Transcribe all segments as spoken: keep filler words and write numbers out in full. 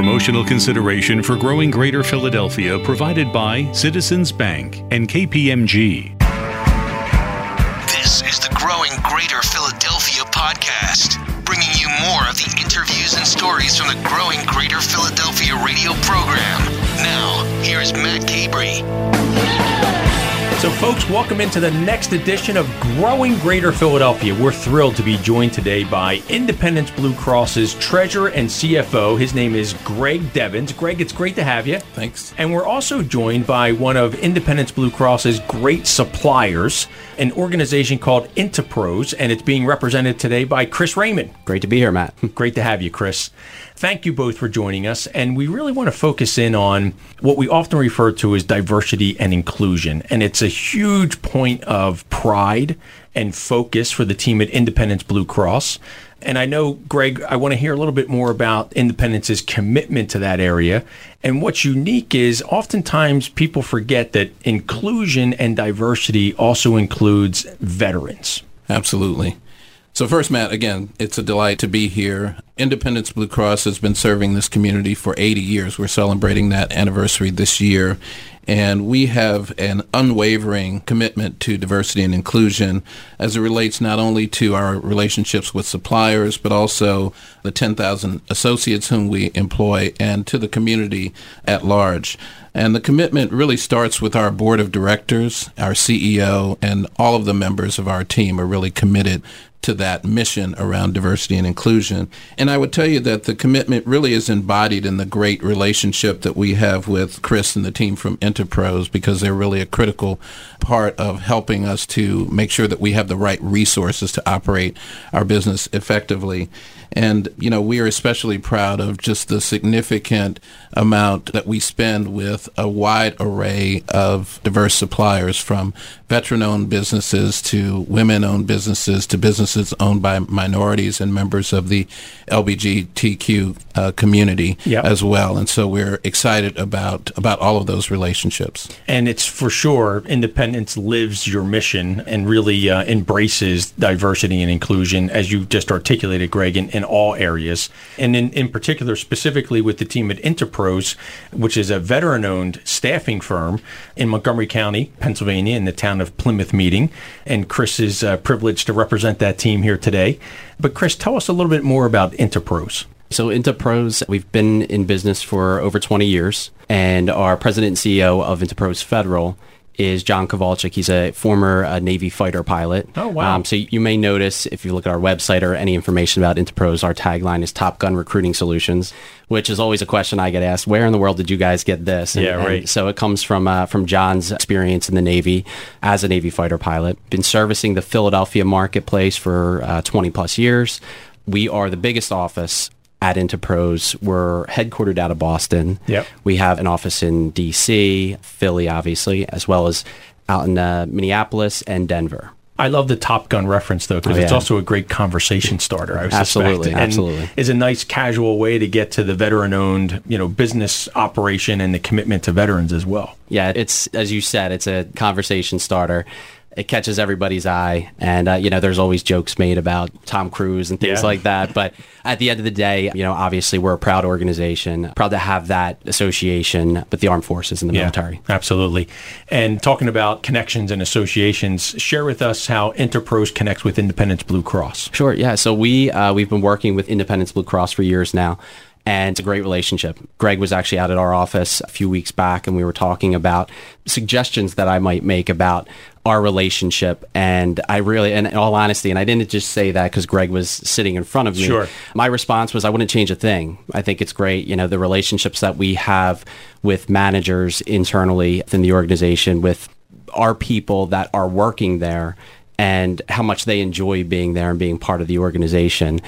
promotional consideration for growing Greater Philadelphia provided by Citizens Bank and K P M G. This is the Growing Greater Philadelphia podcast, bringing you more of the interviews and stories from the Growing Greater Philadelphia radio program. Now, here's Matt Cabrey. So folks, welcome into the next edition of Growing Greater Philadelphia. We're thrilled to be joined today by Independence Blue Cross's treasurer and C F O. His name is Greg Deavens. Greg, it's great to have you. Thanks. And we're also joined by one of Independence Blue Cross's great suppliers, an organization called IntePros, and it's being represented today by Chris Rehmann. Great to be here, Matt. Great to have you, Chris. Thank you both for joining us, and we really want to focus in on what we often refer to as diversity and inclusion, and it's a huge point of pride and focus for the team at Independence Blue Cross. And I know, Greg, I want to hear a little bit more about Independence's commitment to that area. And what's unique is oftentimes people forget that inclusion and diversity also includes veterans. Absolutely. So first, Matt, again, it's a delight to be here. Independence Blue Cross has been serving this community for eighty years. We're celebrating that anniversary this year. And we have an unwavering commitment to diversity and inclusion as it relates not only to our relationships with suppliers, but also the ten thousand associates whom we employ and to the community at large. And the commitment really starts with our board of directors, our C E O, and all of the members of our team are really committed to that mission around diversity and inclusion. And I would tell you that the commitment really is embodied in the great relationship that we have with Chris and the team from IntePros, because they're really a critical part of helping us to make sure that we have the right resources to operate our business effectively. And, you know, we are especially proud of just the significant amount that we spend with a wide array of diverse suppliers, from veteran-owned businesses to women-owned businesses to businesses owned by minorities and members of the L G B T Q uh, community yep. as well. And so we're excited about, about all of those relationships. And it's for sure, Independence lives your mission and really uh, embraces diversity and inclusion, as you just articulated, Greg, in, in all areas. And in, in particular, specifically with the team at IntePros, which is a veteran-owned staffing firm in Montgomery County, Pennsylvania, in the town of Plymouth Meeting. And Chris is uh, privileged to represent that team here today. But Chris, tell us a little bit more about IntePros. So IntePros, we've been in business for over twenty years, and our president and C E O of IntePros Federal is John Kowalczyk. He's a former uh, Navy fighter pilot. Oh, wow. Um, so you may notice, if you look at our website or any information about IntePros, our tagline is Top Gun Recruiting Solutions, which is always a question I get asked. Where in the world did you guys get this? And, yeah, right. And so it comes from uh, from John's experience in the Navy as a Navy fighter pilot. Been servicing the Philadelphia marketplace for uh, twenty plus years. We are the biggest office at IntePros. We're headquartered out of Boston. Yep. We have an office in D C, Philly, obviously, as well as out in uh, Minneapolis and Denver. I love the Top Gun reference, though, because oh, yeah. it's also a great conversation starter, I would absolutely, suspect. Absolutely, absolutely. It's a nice casual way to get to the veteran-owned, you know, business operation and the commitment to veterans as well. Yeah, it's, as you said, it's a conversation starter. It catches everybody's eye, and uh, you know, there's always jokes made about Tom Cruise and things yeah. like that. But at the end of the day, you know, obviously we're a proud organization, proud to have that association with the armed forces and the yeah, military. Absolutely. And talking about connections and associations, share with us how IntePros connects with Independence Blue Cross. Sure. Yeah. So we uh, we've been working with Independence Blue Cross for years now. And it's a great relationship. Greg was actually out at our office a few weeks back, and we were talking about suggestions that I might make about our relationship. And I really, in all honesty, and I didn't just say that because Greg was sitting in front of me. Sure. My response was, I wouldn't change a thing. I think it's great. You know, the relationships that we have with managers internally within the organization, with our people that are working there, and how much they enjoy being there and being part of the organization.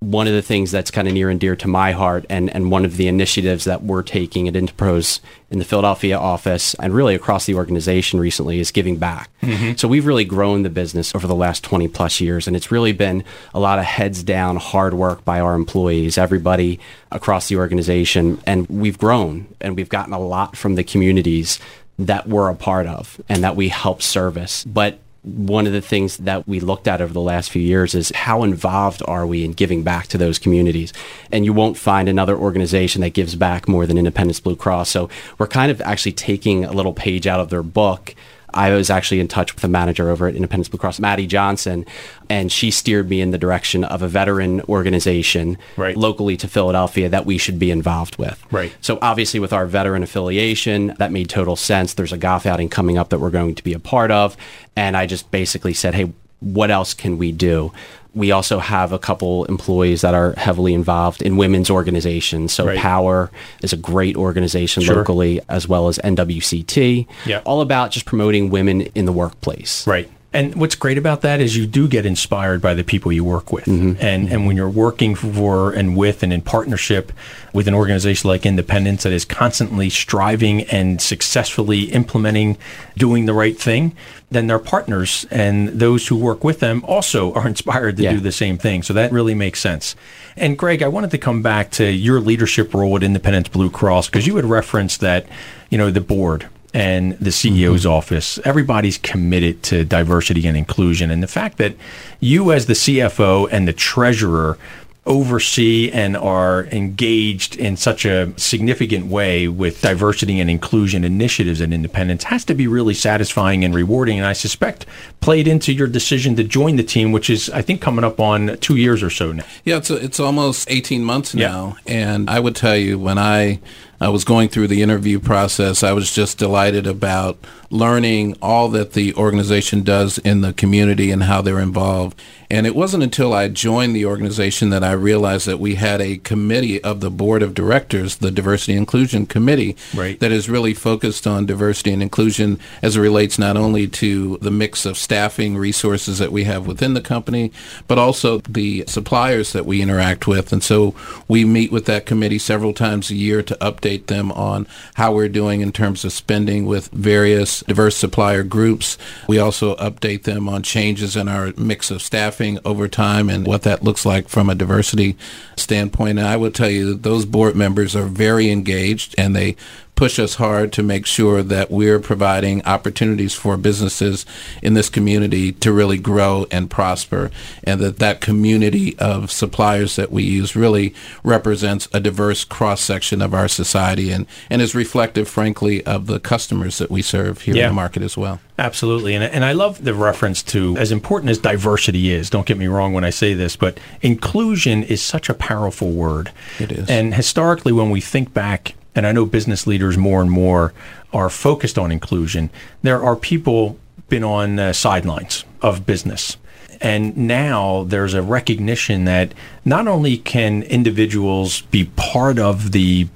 One of the things that's kind of near and dear to my heart, and, and one of the initiatives that we're taking at IntePros in the Philadelphia office and really across the organization recently, is giving back. Mm-hmm. So we've really grown the business over the last twenty plus years, and it's really been a lot of heads down, hard work by our employees, everybody across the organization. And we've grown, and we've gotten a lot from the communities that we're a part of and that we help service. But one of the things that we looked at over the last few years is how involved are we in giving back to those communities? And you won't find another organization that gives back more than Independence Blue Cross. So we're kind of actually taking a little page out of their book. I was actually in touch with the manager over at Independence Blue Cross, Maddie Johnson, and she steered me in the direction of a veteran organization right. locally to Philadelphia that we should be involved with. Right. So obviously with our veteran affiliation, that made total sense. There's a golf outing coming up that we're going to be a part of. And I just basically said, hey, what else can we do? We also have a couple employees that are heavily involved in women's organizations. So right. Power is a great organization sure. locally, as well as N W C T, yeah. all about just promoting women in the workplace. Right. And what's great about that is you do get inspired by the people you work with. Mm-hmm. And and when you're working for and with and in partnership with an organization like Independence that is constantly striving and successfully implementing, doing the right thing, then their partners and those who work with them also are inspired to yeah. do the same thing. So that really makes sense. And Greg, I wanted to come back to your leadership role at Independence Blue Cross, because you had referenced that, you know, the board and the C E O's mm-hmm. office, everybody's committed to diversity and inclusion. And the fact that you as the C F O and the treasurer oversee and are engaged in such a significant way with diversity and inclusion initiatives and Independence has to be really satisfying and rewarding, and I suspect played into your decision to join the team, which is, I think, coming up on two years or so now. Yeah, it's, a, it's almost eighteen months now, yeah. and I would tell you, when I, I was going through the interview process, I was just delighted about learning all that the organization does in the community and how they're involved. And it wasn't until I joined the organization that I realized that we had a committee of the board of directors, the Diversity Inclusion Committee, right. that is really focused on diversity and inclusion as it relates not only to the mix of staffing resources that we have within the company, but also the suppliers that we interact with. And so we meet with that committee several times a year to update them on how we're doing in terms of spending with various diverse supplier groups. We also update them on changes in our mix of staffing over time and what that looks like from a diversity standpoint. And I will tell you that those board members are very engaged, and they push us hard to make sure that we're providing opportunities for businesses in this community to really grow and prosper, and that that community of suppliers that we use really represents a diverse cross-section of our society and, and is reflective, frankly, of the customers that we serve here yeah. in the market as well. Absolutely. And, and I love the reference to, as important as diversity is, don't get me wrong when I say this, but inclusion is such a powerful word. It is. And historically, when we think back, and I know business leaders more and more are focused on inclusion, there are people been on uh, sidelines of business. And now there's a recognition that not only can individuals be part of the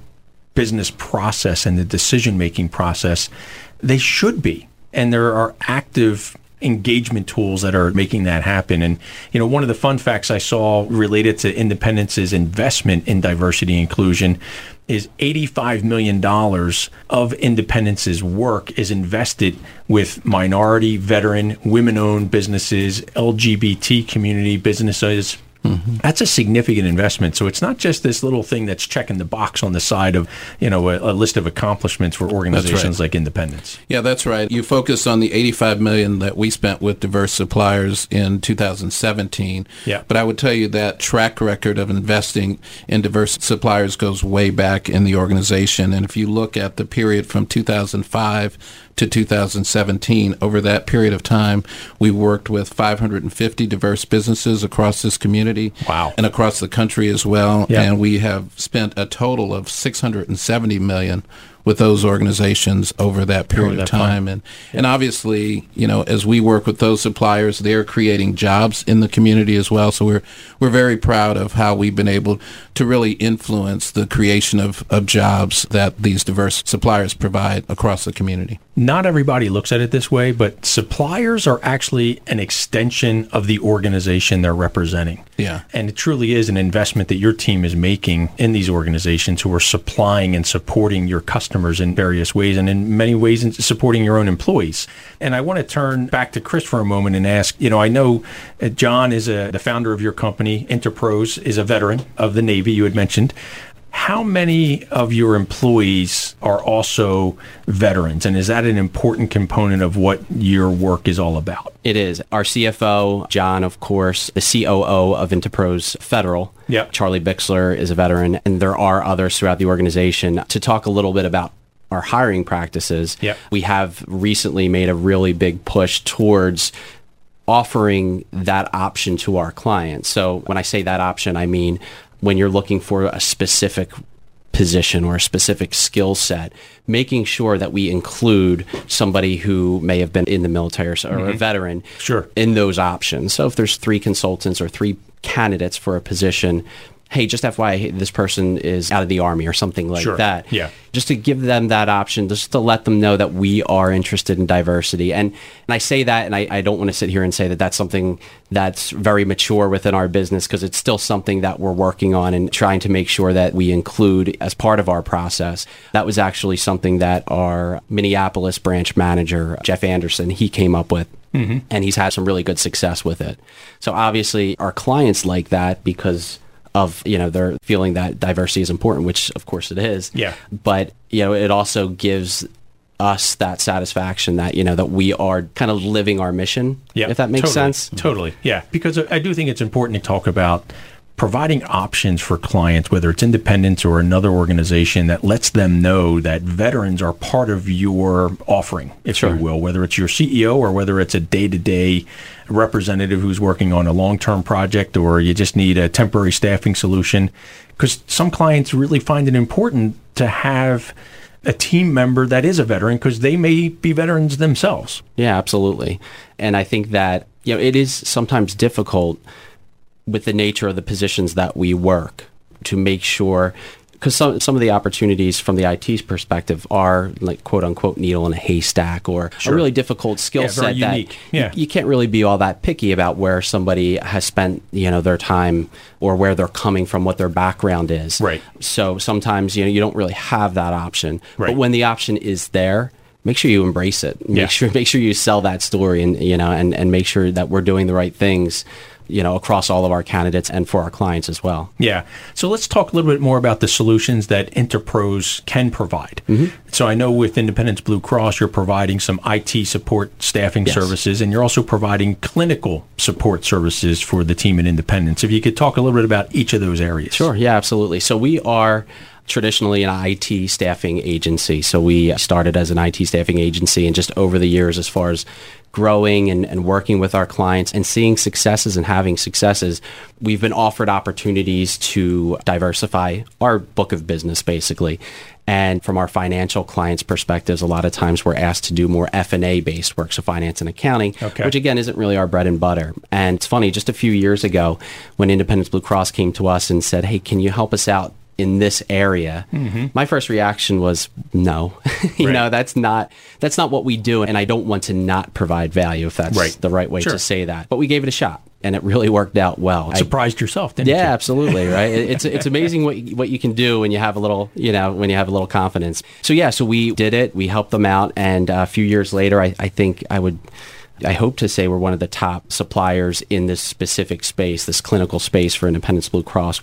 business process and the decision-making process, they should be. And there are active engagement tools that are making that happen. And, you know, one of the fun facts I saw related to Independence's investment in diversity and inclusion is eighty-five million dollars of Independence's work is invested with minority, veteran, women-owned businesses, L G B T community businesses. Mm-hmm. That's a significant investment. So it's not just this little thing that's checking the box on the side of, you know, a, a list of accomplishments for organizations right. like Independence. Yeah, that's right. You focus on the eighty-five million dollars that we spent with diverse suppliers in two thousand seventeen. Yeah. But I would tell you that track record of investing in diverse suppliers goes way back in the organization. And if you look at the period from two thousand five to two thousand seventeen. Over that period of time, we worked with five hundred fifty diverse businesses across this community wow. and across the country as well. Yep. And we have spent a total of six hundred seventy million dollars with those organizations over that period, period of time. And yeah. and obviously, you know, as we work with those suppliers, they're creating jobs in the community as well. So we're we're very proud of how we've been able to really influence the creation of, of jobs that these diverse suppliers provide across the community. Not everybody looks at it this way, but suppliers are actually an extension of the organization they're representing. Yeah. And it truly is an investment that your team is making in these organizations who are supplying and supporting your customers in various ways, and in many ways in supporting your own employees. And I want to turn back to Chris for a moment and ask, you know, I know John is a, the founder of your company, IntePros, is a veteran of the Navy, you had mentioned. How many of your employees are also veterans, and is that an important component of what your work is all about? It is. Our C F O, John, of course, the C O O of IntePros Federal, yep. Charlie Bixler, is a veteran, and there are others throughout the organization. To talk a little bit about our hiring practices, yep. we have recently made a really big push towards offering that option to our clients. So when I say that option, I mean when you're looking for a specific position or a specific skill set, making sure that we include somebody who may have been in the military or mm-hmm. a veteran sure. in those options. So if there's three consultants or three candidates for a position, hey, just F Y I, this person is out of the Army or something like sure. that. Yeah. Just to give them that option, just to let them know that we are interested in diversity. And and I say that, and I, I don't want to sit here and say that that's something that's very mature within our business, because it's still something that we're working on and trying to make sure that we include as part of our process. That was actually something that our Minneapolis branch manager, Jeff Anderson, he came up with. Mm-hmm. And he's had some really good success with it. So obviously our clients like that because of, you know, they're feeling that diversity is important, which of course it is. Yeah. But, you know, it also gives us that satisfaction that, you know, that we are kind of living our mission, yep. if that makes totally. sense. Totally. Yeah. Because I do think it's important to talk about providing options for clients, whether it's Independence or another organization, that lets them know that veterans are part of your offering, if sure. you will, whether it's your C E O or whether it's a day-to-day representative who's working on a long-term project, or you just need a temporary staffing solution. Because some clients really find it important to have a team member that is a veteran, because they may be veterans themselves. Yeah, absolutely. And I think that, you know, it is sometimes difficult with the nature of the positions that we work to make sure, because some, some of the opportunities from the I T's perspective are like quote unquote needle in a haystack, or sure. a really difficult skill yeah, set that yeah. you, you can't really be all that picky about where somebody has spent, you know, their time or where they're coming from, what their background is. Right. So sometimes, you know, you don't really have that option, right. but when the option is there, make sure you embrace it. Make yeah. sure, make sure you sell that story, and, you know, and, and make sure that we're doing the right things, you know, across all of our candidates and for our clients as well. Yeah. So let's talk a little bit more about the solutions that IntePros can provide. Mm-hmm. So I know with Independence Blue Cross, you're providing some I T support staffing yes. services, and you're also providing clinical support services for the team at Independence. If you could talk a little bit about each of those areas. Sure. Yeah, absolutely. So we are traditionally an I T staffing agency. So we started as an I T staffing agency, and just over the years, as far as growing and, and working with our clients and seeing successes and having successes, we've been offered opportunities to diversify our book of business, basically. And from our financial clients' perspectives, a lot of times we're asked to do more F and A based work, so finance and accounting, okay. which again isn't really our bread and butter. And it's funny, just a few years ago when Independence Blue Cross came to us and said, hey, can you help us out in this area? Mm-hmm. My first reaction was no. you right. know, that's not that's not what we do, and I don't want to not provide value, if that's right. the right way sure. to say that. But we gave it a shot, and it really worked out well. Surprised I, yourself, didn't yeah, you? Yeah, absolutely, right? It's it's amazing what what you can do when you have a little, you know, when you have a little confidence. So yeah, so we did it. We helped them out, and a few years later, I, I think I would I hope to say we're one of the top suppliers in this specific space, this clinical space for Independence Blue Cross.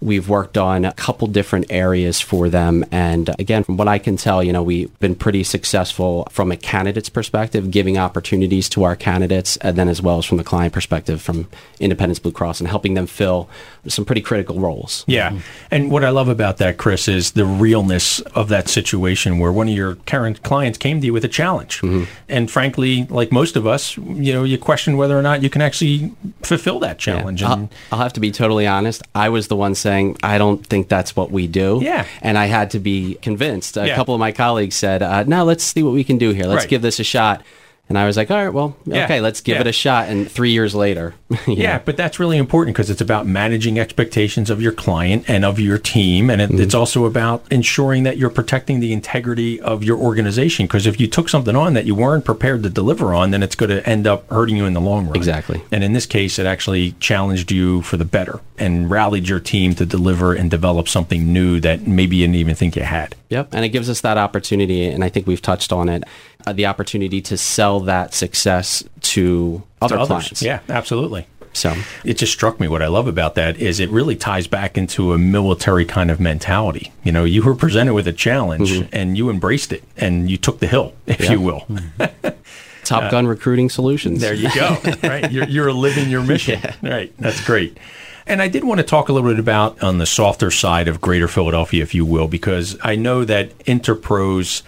We've worked on a couple different areas for them. And again, from what I can tell, you know, we've been pretty successful from a candidate's perspective, giving opportunities to our candidates, and then as well as from the client perspective from Independence Blue Cross, and helping them fill some pretty critical roles. Yeah. Mm-hmm. And what I love about that, Chris, is the realness of that situation where one of your current clients came to you with a challenge. Mm-hmm. And frankly, like most of us, you know, you question whether or not you can actually fulfill that challenge. Yeah. And I'll, I'll have to be totally honest. I was the one saying, I don't think that's what we do. Yeah. And I had to be convinced. A yeah. couple of my colleagues said, uh, no, let's see what we can do here. Let's right. give this a shot. And I was like, all right, well, yeah. okay, let's give yeah. it a shot. And three years later. yeah, know. But that's really important, because it's about managing expectations of your client and of your team. And it, mm-hmm. it's also about ensuring that you're protecting the integrity of your organization. Because if you took something on that you weren't prepared to deliver on, then it's going to end up hurting you in the long run. Exactly. And in this case, it actually challenged you for the better and rallied your team to deliver and develop something new that maybe you didn't even think you had. Yep. And it gives us that opportunity. And I think we've touched on it. Uh, the opportunity to sell that success to other to others. clients. Yeah, absolutely. So it just struck me. What I love about that is it really ties back into a military kind of mentality. You know, you were presented with a challenge, mm-hmm. and you embraced it, and you took the hill, if yeah. you will. Mm-hmm. Top Gun uh, Recruiting Solutions. There you go. Right, you're, you're living your mission. Yeah. Right, that's great. And I did want to talk a little bit about on the softer side of Greater Philadelphia, if you will, because I know that IntePros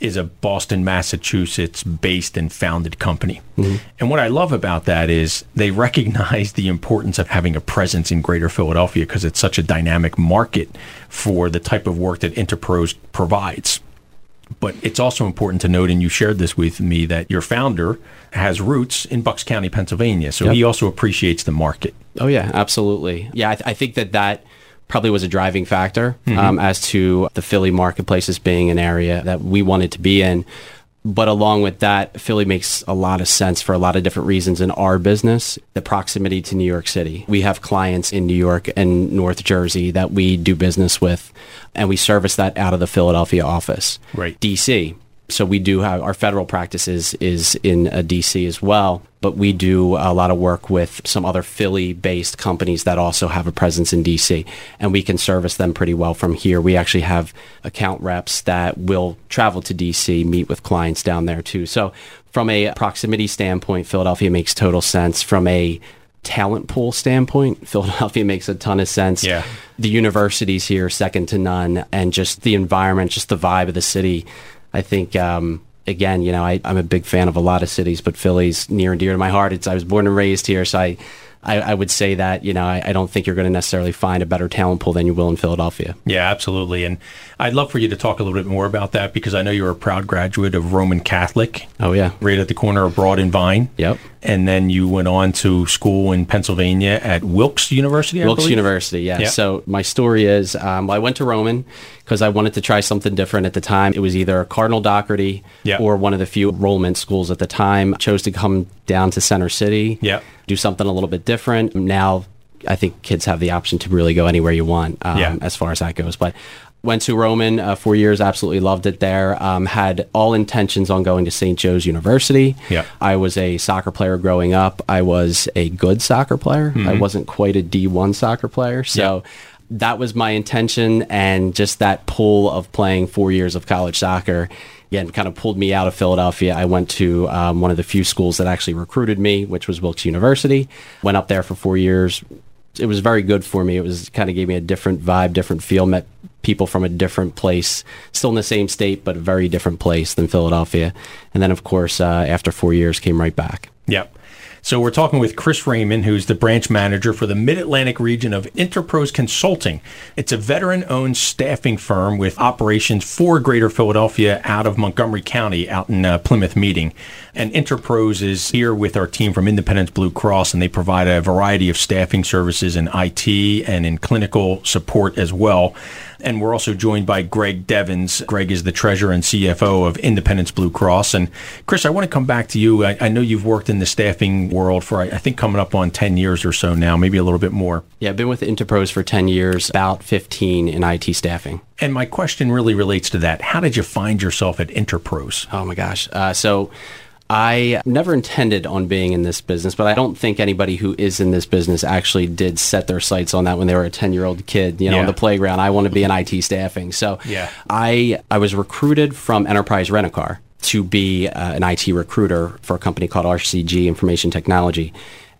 is a Boston, Massachusetts-based and founded company. Mm-hmm. And what I love about that is they recognize the importance of having a presence in Greater Philadelphia because it's such a dynamic market for the type of work that IntePros provides. But it's also important to note, and you shared this with me, that your founder has roots in Bucks County, Pennsylvania. So yep. he also appreciates the market. Oh, yeah, absolutely. Yeah, I, th- I think that that probably was a driving factor mm-hmm. um, as to the Philly marketplaces being an area that we wanted to be in. But along with that, Philly makes a lot of sense for a lot of different reasons in our business. The proximity to New York City. We have clients in New York and North Jersey that we do business with, and we service that out of the Philadelphia office. Right. D C. So we do have our federal practices is in D C as well, but we do a lot of work with some other Philly-based companies that also have a presence in D C, and we can service them pretty well from here. We actually have account reps that will travel to D C, meet with clients down there too. So from a proximity standpoint, Philadelphia makes total sense. From a talent pool standpoint, Philadelphia makes a ton of sense. Yeah. The universities here, second to none, and just the environment, just the vibe of the city. I think, um, again, you know, I, I'm a big fan of a lot of cities, but Philly's near and dear to my heart. It's I was born and raised here, so I, I, I would say that, you know, I, I don't think you're going to necessarily find a better talent pool than you will in Philadelphia. Yeah, absolutely. And I'd love for you to talk a little bit more about that because I know you're a proud graduate of Roman Catholic. Oh, yeah. Right at the corner of Broad and Vine. Yep. And then you went on to school in Pennsylvania at Wilkes University, I Wilkes believe? University, yeah. yeah. So my story is, um, well, I went to Roman because I wanted to try something different at the time. It was either Cardinal Doherty yeah. or one of the few enrollment schools at the time. I chose to come down to Center City, yeah. do something a little bit different. Now I think kids have the option to really go anywhere you want um, yeah. as far as that goes. But went to Roman uh, four years, absolutely loved it there. Um, had all intentions on going to Saint Joe's University. Yep. I was a soccer player growing up. I was a good soccer player. Mm-hmm. I wasn't quite a D one soccer player. So yep. that was my intention. And just that pull of playing four years of college soccer, again, kind of pulled me out of Philadelphia. I went to um, one of the few schools that actually recruited me, which was Wilkes University. Went up there for four years. It was very good for me. It was kind of gave me a different vibe, different feel, met people from a different place, still in the same state, but a very different place than Philadelphia. And then, of course, uh, after four years, came right back. Yep. So we're talking with Chris Rehmann, who's the branch manager for the Mid-Atlantic region of IntePros Consulting. It's a veteran-owned staffing firm with operations for Greater Philadelphia out of Montgomery County, out in uh, Plymouth Meeting. And IntePros is here with our team from Independence Blue Cross, and they provide a variety of staffing services in I T and in clinical support as well. And we're also joined by Greg Deavens. Greg is the treasurer and C F O of Independence Blue Cross. And Chris, I want to come back to you. I, I know you've worked in the staffing world for, I, I think, coming up on ten years or so now, maybe a little bit more. Yeah, I've been with IntePros for ten years, about fifteen in I T staffing. And my question really relates to that. How did you find yourself at IntePros? Oh, my gosh. Uh, so... I never intended on being in this business, but I don't think anybody who is in this business actually did set their sights on that when they were a ten-year-old kid, you know, yeah. on the playground. I want to be in I T staffing. So yeah. I I was recruited from Enterprise Rent-A-Car to be uh, an I T recruiter for a company called R C G Information Technology,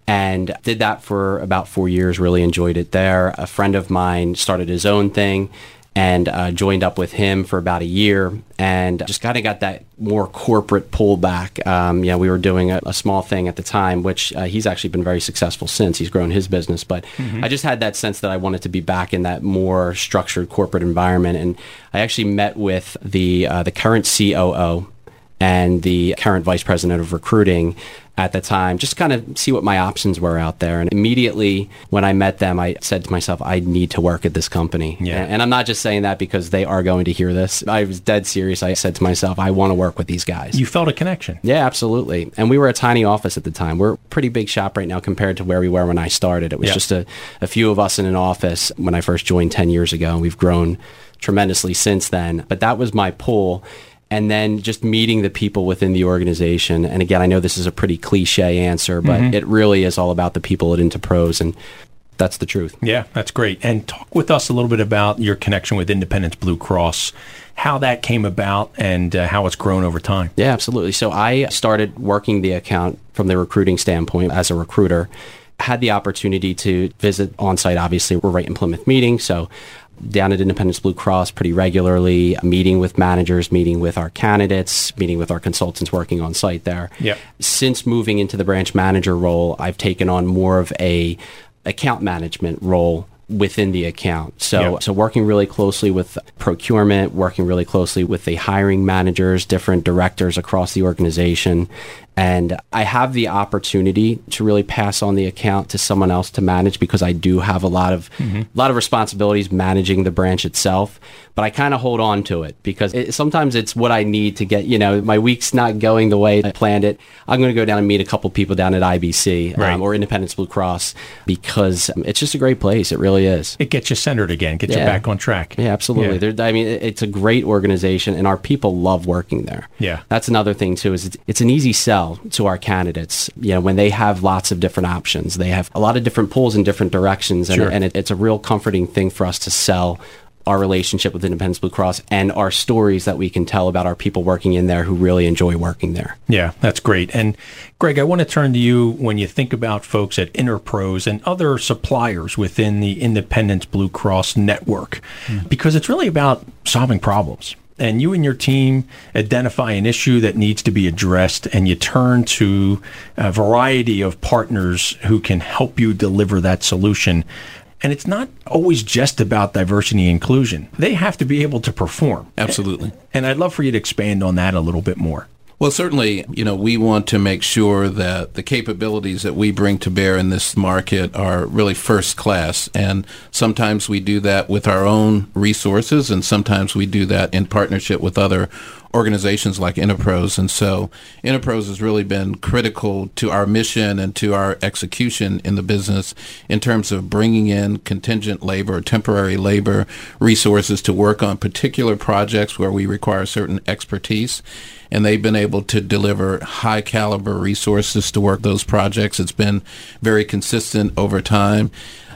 and did that for about four years, really enjoyed it there. A friend of mine started his own thing, and uh, joined up with him for about a year and just kind of got that more corporate pullback. Um, you know, we were doing a, a small thing at the time, which uh, he's actually been very successful since. He's grown his business. But mm-hmm. I just had that sense that I wanted to be back in that more structured corporate environment. And I actually met with the uh, the current C O O and the current vice president of recruiting at the time, just kind of see what my options were out there. And immediately when I met them, I said to myself, I need to work at this company. Yeah. And I'm not just saying that because they are going to hear this. I was dead serious. I said to myself, I want to work with these guys. You felt a connection. Yeah, absolutely. And we were a tiny office at the time. We're a pretty big shop right now compared to where we were when I started. It was yeah. just a, a few of us in an office when I first joined ten years ago. And we've grown tremendously since then. But that was my pull. and then just meeting the people within the organization. And again, I know this is a pretty cliche answer, but mm-hmm. it really is all about the people at IntePros, and that's the truth. Yeah, that's great. And talk with us a little bit about your connection with Independence Blue Cross, how that came about, and uh, how it's grown over time. Yeah, absolutely. So I started working the account from the recruiting standpoint as a recruiter. Had the opportunity to visit on-site. Obviously, we're right in Plymouth meeting, so down at Independence Blue Cross pretty regularly, meeting with managers, meeting with our candidates, meeting with our consultants working on site there. Yep. Since moving into the branch manager role, I've taken on more of a account management role within the account. So, yep. so working really closely with procurement, working really closely with the hiring managers, different directors across the organization. And I have the opportunity to really pass on the account to someone else to manage, because I do have a lot of mm-hmm. a lot of responsibilities managing the branch itself. But I kind of hold on to it because it, sometimes it's what I need to get, you know, my week's not going the way I planned it. I'm going to go down and meet a couple people down at I B C right. um, or Independence Blue Cross, because it's just a great place. It really is. It gets you centered again, gets yeah. you back on track. Yeah, absolutely. Yeah. I mean, it's a great organization, and our people love working there. Yeah. That's another thing, too, is it's, it's an easy sell to our candidates, you know, when they have lots of different options. They have a lot of different pulls in different directions, and, sure. and it, it's a real comforting thing for us to sell our relationship with Independence Blue Cross and our stories that we can tell about our people working in there who really enjoy working there. Yeah, that's great. And Greg, I want to turn to you. When you think about folks at IntePros and other suppliers within the Independence Blue Cross network, mm-hmm. because it's really about solving problems. And you and your team identify an issue that needs to be addressed, and you turn to a variety of partners who can help you deliver that solution. And it's not always just about diversity and inclusion. They have to be able to perform. Absolutely. And I'd love for you to expand on that a little bit more. Well, certainly, you know, we want to make sure that the capabilities that we bring to bear in this market are really first class. And sometimes we do that with our own resources, and sometimes we do that in partnership with other organizations like IntePros. And so IntePros has really been critical to our mission and to our execution in the business in terms of bringing in contingent labor, temporary labor resources to work on particular projects where we require certain expertise. And they've been able to deliver high caliber resources to work those projects. It's been very consistent over time.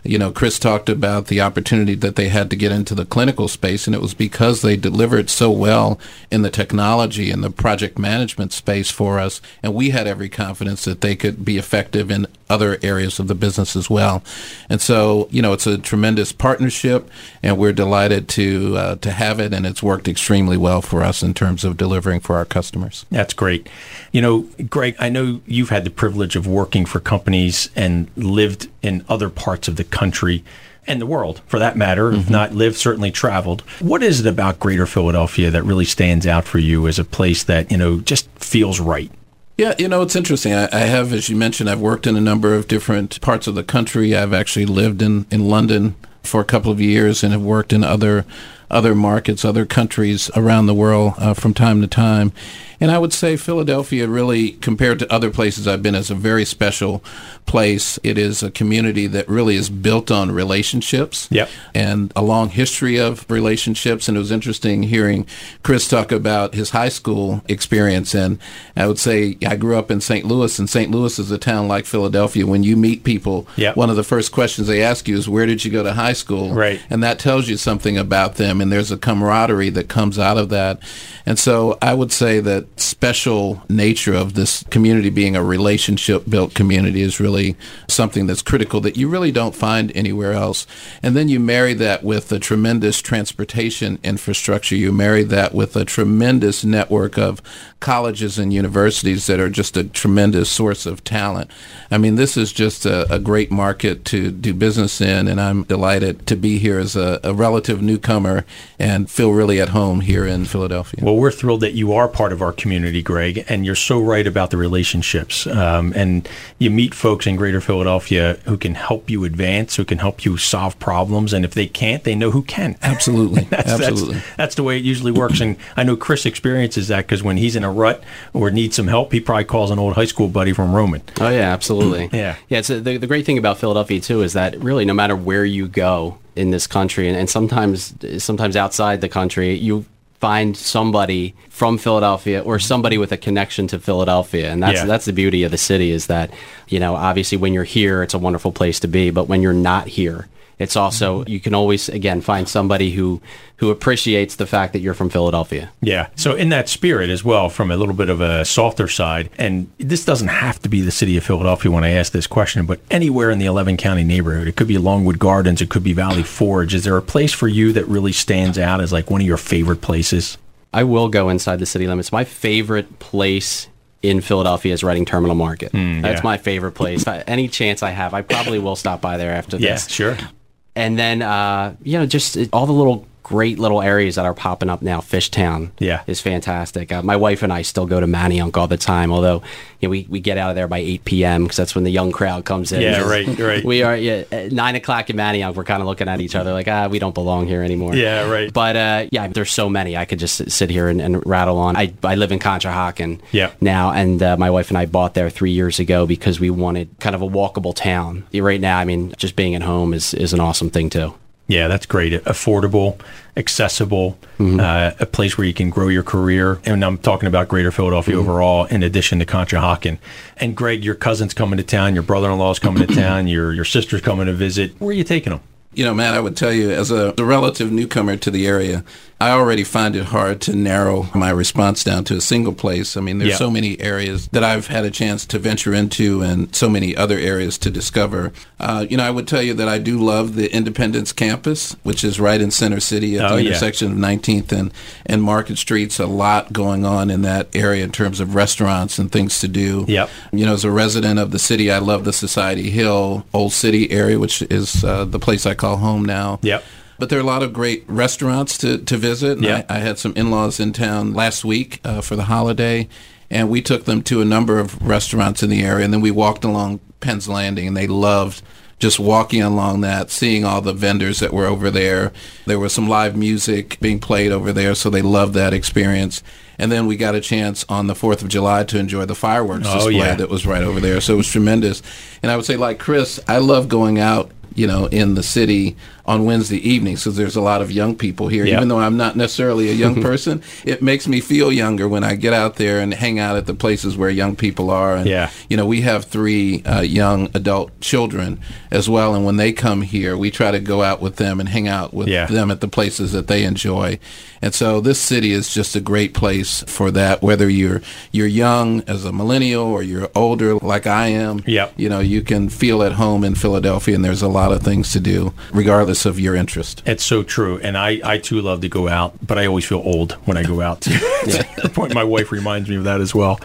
You know, Chris talked about the opportunity that they had to get into the clinical space, and it was because they delivered so well in the technology and the project management space for us, and we had every confidence that they could be effective in other areas of the business as well. And so, you know, it's a tremendous partnership, and we're delighted to uh, to have it, and it's worked extremely well for us in terms of delivering for our customers. That's great. You know, Greg, I know you've had the privilege of working for companies and lived in other parts of the country and the world, for that matter, mm-hmm. if not lived, certainly traveled. What is it about Greater Philadelphia that really stands out for you as a place that, you know, just feels right? Yeah, you know, it's interesting. I, I have, as you mentioned, I've worked in a number of different parts of the country. I've actually lived in, in London for a couple of years and have worked in other other markets, other countries around the world uh, from time to time. And I would say Philadelphia really, compared to other places I've been, is a very special place. It is a community that really is built on relationships yep. and a long history of relationships. And it was interesting hearing Chris talk about his high school experience. And I would say I grew up in Saint Louis, and Saint Louis is a town like Philadelphia. When you meet people, yep. one of the first questions they ask you is, where did you go to high school? Right. And that tells you something about them. And there's a camaraderie that comes out of that. And so I would say that special nature of this community being a relationship-built community is really something that's critical that you really don't find anywhere else. And then you marry that with a tremendous transportation infrastructure. You marry that with a tremendous network of colleges and universities that are just a tremendous source of talent. I mean, this is just a, a great market to do business in, and I'm delighted to be here as a, a relative newcomer and feel really at home here in Philadelphia. Well, we're thrilled that you are part of our community, Greg, and you're so right about the relationships. Um, and you meet folks in Greater Philadelphia who can help you advance, who can help you solve problems, and if they can't, they know who can. Absolutely. that's, Absolutely. That's, that's the way it usually works, and I know Chris experiences that because when he's in a rut or needs some help, he probably calls an old high school buddy from Roman. Oh, yeah, absolutely. yeah. Yeah, it's a, the, the great thing about Philadelphia, too, is that really no matter where you go in this country, and, and sometimes sometimes outside the country, you find somebody from Philadelphia or somebody with a connection to Philadelphia. And that's yeah. that's the beauty of the city, is that, you know, obviously when you're here, it's a wonderful place to be. But when you're not here, it's also, you can always, again, find somebody who who appreciates the fact that you're from Philadelphia. Yeah. So in that spirit as well, from a little bit of a softer side, and this doesn't have to be the city of Philadelphia when I ask this question, but anywhere in the eleven-county neighborhood, it could be Longwood Gardens, it could be Valley Forge. Is there a place for you that really stands out as like one of your favorite places? I will go inside the city limits. My favorite place in Philadelphia is Reading Terminal Market. Mm, yeah. That's my favorite place. Any chance I have, I probably will stop by there after yeah, this. Yeah, sure. And then, uh, you know, just all the little great little areas that are popping up now. Fishtown yeah. is fantastic. Uh, my wife and I still go to Manayunk all the time, although you know, we, we get out of there by eight p.m. because that's when the young crowd comes in. Yeah, right, right. We are yeah, at nine o'clock in Manayunk, we're kind of looking at each other like, ah, we don't belong here anymore. Yeah, right. But, uh, yeah, there's so many. I could just sit here and, and rattle on. I, I live in Conshohocken yeah. now, and uh, my wife and I bought there three years ago because we wanted kind of a walkable town. Right now, I mean, just being at home is, is an awesome thing, too. Yeah, that's great. Affordable, accessible, mm-hmm. uh, a place where you can grow your career. And I'm talking about Greater Philadelphia mm-hmm. overall, in addition to Conshohocken. And Greg, your cousin's coming to town, your brother-in-law's coming to town, your your sister's coming to visit. Where are you taking them? You know, Matt, I would tell you, as a, a relative newcomer to the area, I already find it hard to narrow my response down to a single place. I mean, there's yeah. so many areas that I've had a chance to venture into and so many other areas to discover. Uh, you know, I would tell you that I do love the Independence campus, which is right in Center City at oh, the yeah. intersection of nineteenth and, and Market Streets. A lot going on in that area in terms of restaurants and things to do. Yep. You know, as a resident of the city, I love the Society Hill, Old City area, which is uh, the place I call home now. Yep. But there are a lot of great restaurants to, to visit. And yep. I, I had some in-laws in town last week uh, for the holiday, and we took them to a number of restaurants in the area, and then we walked along Penn's Landing, and they loved just walking along that, seeing all the vendors that were over there. There was some live music being played over there, so they loved that experience. And then we got a chance on the fourth of July to enjoy the fireworks oh, display yeah. that was right over there, so it was tremendous. And I would say, like Chris, I love going out, you know, in the city on Wednesday evenings, because there's a lot of young people here. Yep. Even though I'm not necessarily a young person, it makes me feel younger when I get out there and hang out at the places where young people are. And, yeah. you know, we have three uh, young adult children as well, and when they come here, we try to go out with them and hang out with yeah. them at the places that they enjoy. And so this city is just a great place for that, whether you're you're young as a millennial or you're older like I am. Yep. You know, you can feel at home in Philadelphia, and there's a lot of things to do regardless of your interest. It's so true. And I, I too love to go out, but I always feel old when I go out too. The point my wife reminds me of that as well.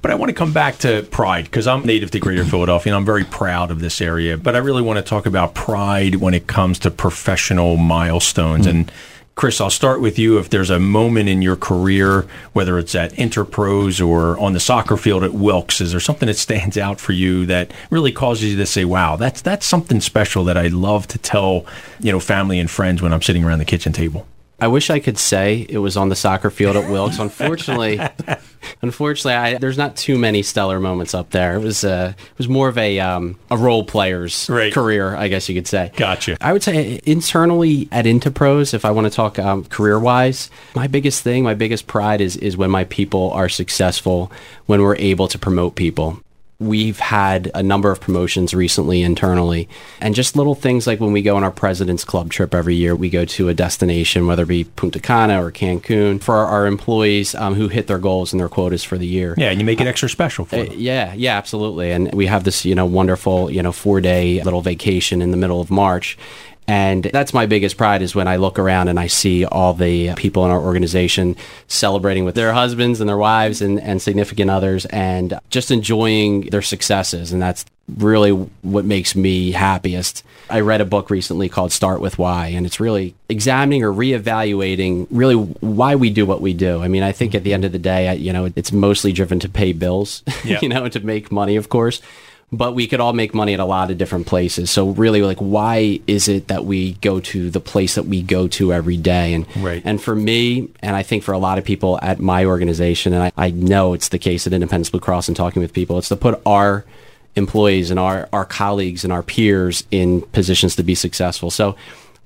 But I want to come back to pride, because I'm native to Greater Philadelphia and I'm very proud of this area. But I really want to talk about pride when it comes to professional milestones. Mm-hmm. And Chris, I'll start with you. If there's a moment in your career, whether it's at IntePros or on the soccer field at Wilkes, is there something that stands out for you that really causes you to say, wow, that's that's something special that I love to tell, you know, family and friends when I'm sitting around the kitchen table? I wish I could say it was on the soccer field at Wilkes. Unfortunately, unfortunately, I, there's not too many stellar moments up there. It was uh, it was more of a um, a role player's right. career, I guess you could say. Gotcha. I would say internally at IntePros, if I want to talk um, career-wise, my biggest thing, my biggest pride is is when my people are successful, when we're able to promote people. We've had a number of promotions recently internally, and just little things like when we go on our President's Club trip every year, we go to a destination, whether it be Punta Cana or Cancun, for our, our employees um, who hit their goals and their quotas for the year. Yeah, and you make it extra special for uh, them. Yeah, yeah, absolutely. And we have this, you know, wonderful, you know, four-day little vacation in the middle of March. And that's my biggest pride, is when I look around and I see all the people in our organization celebrating with their husbands and their wives and, and significant others, and just enjoying their successes. And that's really what makes me happiest. I read a book recently called Start With Why, and it's really examining or reevaluating really why we do what we do. I mean, I think at the end of the day, I, you know, it's mostly driven to pay bills, yeah. you know, to make money, of course. But we could all make money at a lot of different places. So really, like, why is it that we go to the place that we go to every day? And right. and for me, and I think for a lot of people at my organization, and I, I know it's the case at Independence Blue Cross and talking with people, it's to put our employees and our, our colleagues and our peers in positions to be successful. So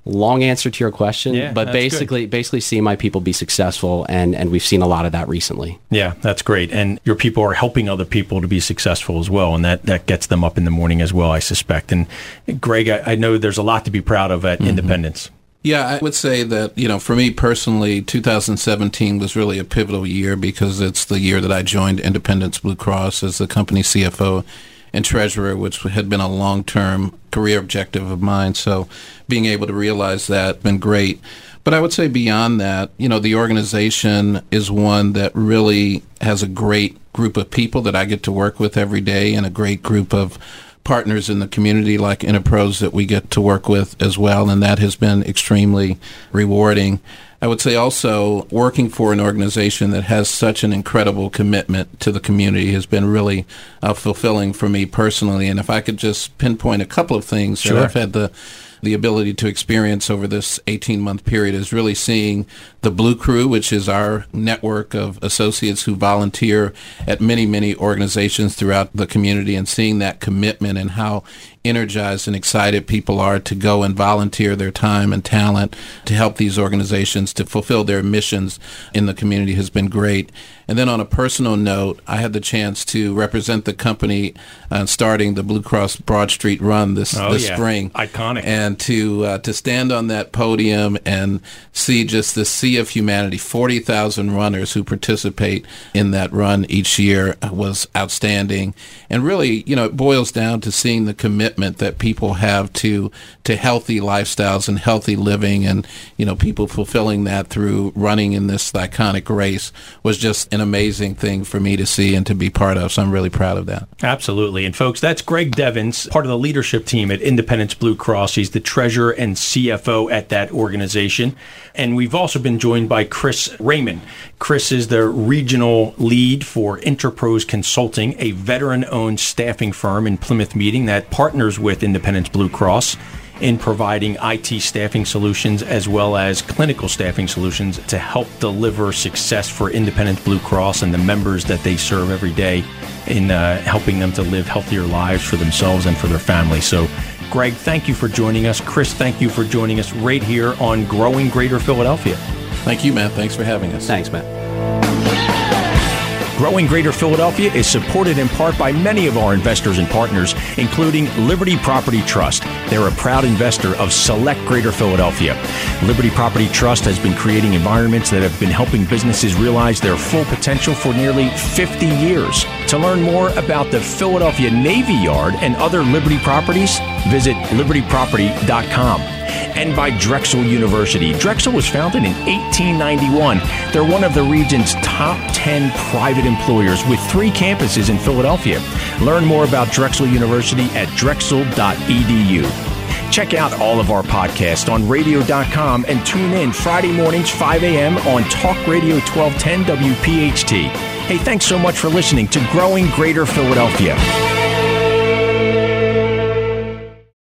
long answer to your question, yeah, but basically, good. basically seeing my people be successful, and, and we've seen a lot of that recently. Yeah, that's great. And your people are helping other people to be successful as well, and that, that gets them up in the morning as well, I suspect. And Greg, I, I know there's a lot to be proud of at mm-hmm. Independence. Yeah, I would say that, you know, for me personally, two thousand seventeen was really a pivotal year because it's the year that I joined Independence Blue Cross as the company C F O and treasurer, which had been a long-term career objective of mine. So being able to realize that has been great. But I would say beyond that, you know, the organization is one that really has a great group of people that I get to work with every day, and a great group of partners in the community like IntePros that we get to work with as well, and that has been extremely rewarding. I would say also working for an organization that has such an incredible commitment to the community has been really uh, fulfilling for me personally. And if I could just pinpoint a couple of things sure. that I've had the the ability to experience over this eighteen-month period is really seeing the Blue Crew, which is our network of associates who volunteer at many, many organizations throughout the community, and seeing that commitment and how energized and excited people are to go and volunteer their time and talent to help these organizations to fulfill their missions in the community has been great. And then on a personal note, I had the chance to represent the company uh, starting the Blue Cross Broad Street Run this, oh, this yeah. spring. Iconic. And to uh, to stand on that podium and see just the sea of humanity, forty thousand runners who participate in that run each year, was outstanding. And really, you know, it boils down to seeing the commitment that people have to to healthy lifestyles and healthy living, and, you know, people fulfilling that through running in this iconic race was just an amazing thing for me to see and to be part of. So I'm really proud of that. Absolutely. And folks, that's Greg Deavens, part of the leadership team at Independence Blue Cross. He's the treasurer and C F O at that organization. And we've also been joined by Chris Rehmann. Chris is the regional lead for IntePros Consulting, a veteran-owned staffing firm in Plymouth Meeting that partners with Independence Blue Cross in providing I T staffing solutions as well as clinical staffing solutions to help deliver success for Independence Blue Cross and the members that they serve every day in uh, helping them to live healthier lives for themselves and for their family. So, Greg, thank you for joining us. Chris, thank you for joining us right here on Growing Greater Philadelphia. Thank you, Matt. Thanks for having us. Thanks, Matt. Growing Greater Philadelphia is supported in part by many of our investors and partners, including Liberty Property Trust. They're a proud investor of Select Greater Philadelphia. Liberty Property Trust has been creating environments that have been helping businesses realize their full potential for nearly fifty years. To learn more about the Philadelphia Navy Yard and other Liberty properties, visit liberty property dot com. And by Drexel University. Drexel was founded in eighteen ninety-one. They're one of the region's top ten private employers with three campuses in Philadelphia. Learn more about Drexel University at drexel dot e d u. Check out all of our podcasts on radio dot com and tune in Friday mornings five a.m. on Talk Radio twelve ten W P H T. Hey, thanks so much for listening to Growing Greater Philadelphia.